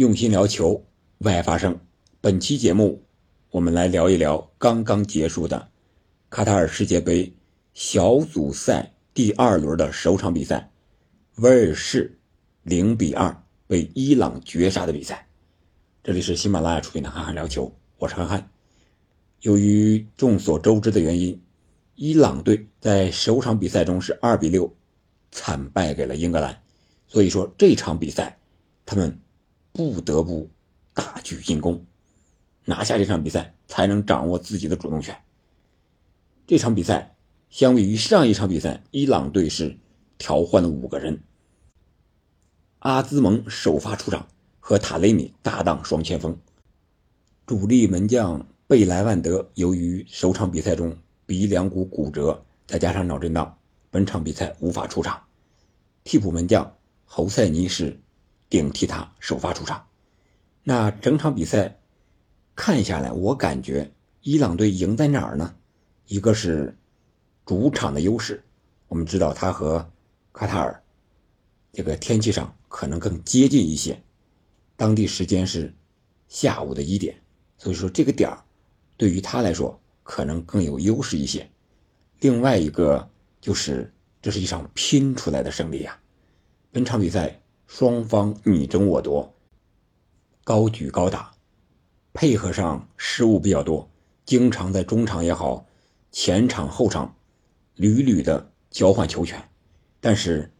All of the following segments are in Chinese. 用心聊球，为爱发声。本期节目，我们来聊一聊刚刚结束的卡塔尔世界杯小组赛第二轮的首场比赛，威尔士0-2被伊朗绝杀的比赛。这里是喜马拉雅出品的憨憨聊球，我是憨憨。由于众所周知的原因，伊朗队在首场比赛中是2-6惨败给了英格兰，所以说这场比赛他们不得不大举进攻，拿下这场比赛才能掌握自己的主动权。这场比赛相比于上一场比赛，伊朗队是调换了5个人，阿兹蒙首发出场，和塔雷米搭档双前锋，主力门将贝莱万德由于首场比赛中鼻梁骨骨折，再加上脑震荡，本场比赛无法出场。替补门将侯赛尼是顶替他首发出场。那整场比赛看下来，我感觉伊朗队赢在哪儿呢？一个是主场的优势，我们知道他和卡塔尔这个天气上可能更接近一些，当地时间是下午的1点，所以说这个点对于他来说可能更有优势一些。另外一个就是这是一场拼出来的胜利啊！本场比赛双方你争我夺，高举高打，配合上失误比较多，经常在中场也好，前场后场屡屡的交换球权，但是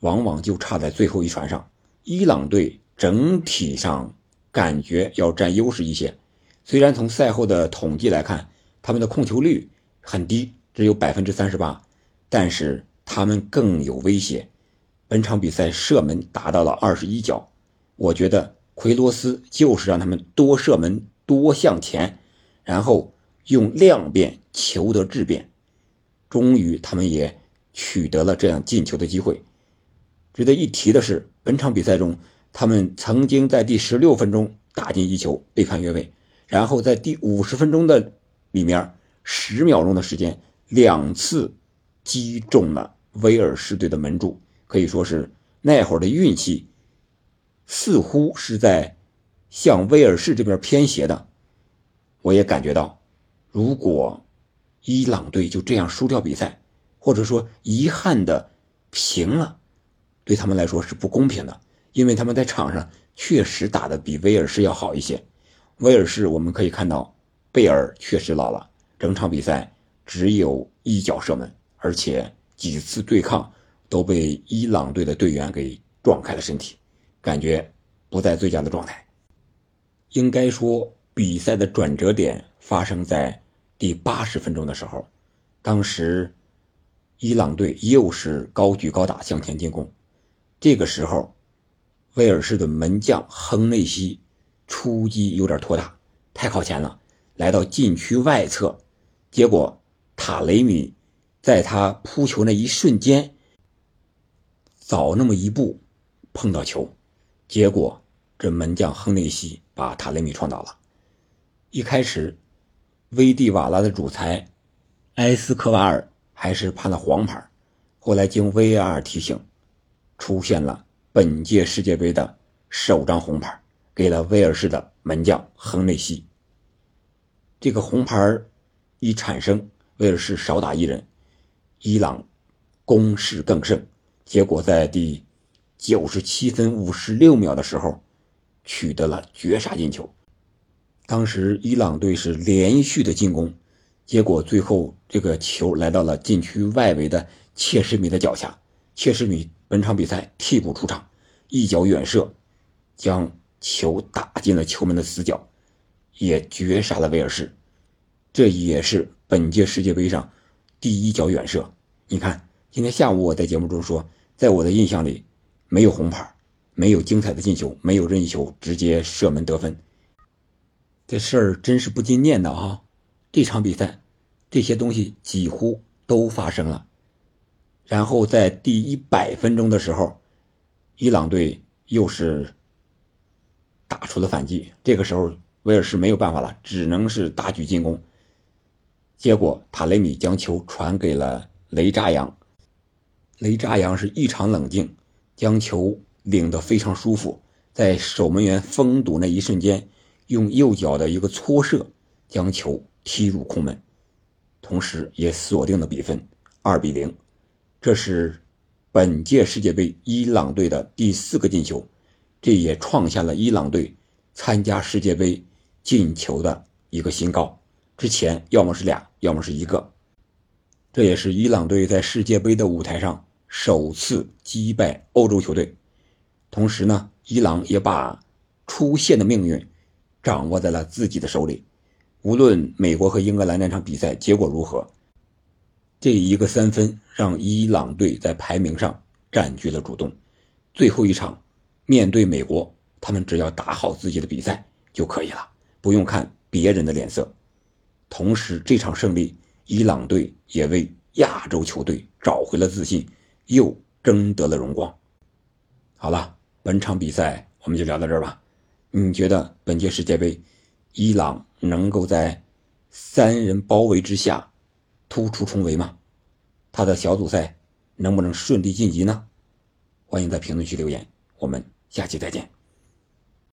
往往就差在最后一传上。伊朗队整体上感觉要占优势一些，虽然从赛后的统计来看，他们的控球率很低，只有 38%， 但是他们更有威胁。本场比赛射门达到了21脚，我觉得奎罗斯就是让他们多射门，多向前，然后用量变求得质变，终于他们也取得了这样进球的机会。值得一提的是，本场比赛中他们曾经在第16分钟打进1球被判越位，然后在第50分钟的里面10秒钟的时间2次击中了威尔士队的门柱，可以说是那会儿的运气似乎是在向威尔士这边偏斜的。我也感觉到，如果伊朗队就这样输掉比赛，或者说遗憾的平了，对他们来说是不公平的，因为他们在场上确实打得比威尔士要好一些。威尔士我们可以看到贝尔确实老了，整场比赛只有1脚射门，而且几次对抗都被伊朗队的队员给撞开了身体，感觉不在最佳的状态。应该说比赛的转折点发生在第80分钟的时候，当时伊朗队又是高举高打向前进攻，这个时候威尔士的门将亨内西出击有点拖沓，太靠前了，来到禁区外侧，结果塔雷米在他扑球那一瞬间早那么一步碰到球，结果这门将亨内西把塔雷米撞倒了。一开始危地瓦拉的主裁埃斯科瓦尔还是判了黄牌，后来经 VAR 提醒，出现了本届世界杯的首张红牌，给了威尔士的门将亨内西。这个红牌一产生，威尔士少打1人，伊朗攻势更盛，结果在第97分56秒的时候取得了绝杀进球。当时伊朗队是连续的进攻，结果最后这个球来到了禁区外围的切什米的脚下，切什米本场比赛替补出场，1脚远射将球打进了球门的死角，也绝杀了威尔士。这也是本届世界杯上第1脚远射。你看今天下午我在节目中说，在我的印象里没有红牌，没有精彩的进球，没有任意球直接射门得分，这事儿真是不禁念叨啊。这场比赛这些东西几乎都发生了。然后在第100分钟的时候，伊朗队又是打出了反击，这个时候威尔士没有办法了，只能是大举进攻，结果塔雷米将球传给了雷扎扬，雷扎扬是异常冷静，将球领得非常舒服，在守门员封堵那一瞬间，用右脚的一个搓射将球踢入空门，同时也锁定了比分2-0。这是本届世界杯伊朗队的第4个进球，这也创下了伊朗队参加世界杯进球的一个新高，之前要么是俩，要么是一个。这也是伊朗队在世界杯的舞台上首次击败欧洲球队。同时呢，伊朗也把出线的命运掌握在了自己的手里。无论美国和英格兰那场比赛结果如何，这一个3分让伊朗队在排名上占据了主动。最后一场面对美国，他们只要打好自己的比赛就可以了，不用看别人的脸色。同时这场胜利，伊朗队也为亚洲球队找回了自信，又争得了荣光。好了，本场比赛我们就聊到这儿吧。你觉得本届世界杯伊朗能够在3人包围之下突出重围吗？他的小组赛能不能顺利晋级呢？欢迎在评论区留言，我们下期再见。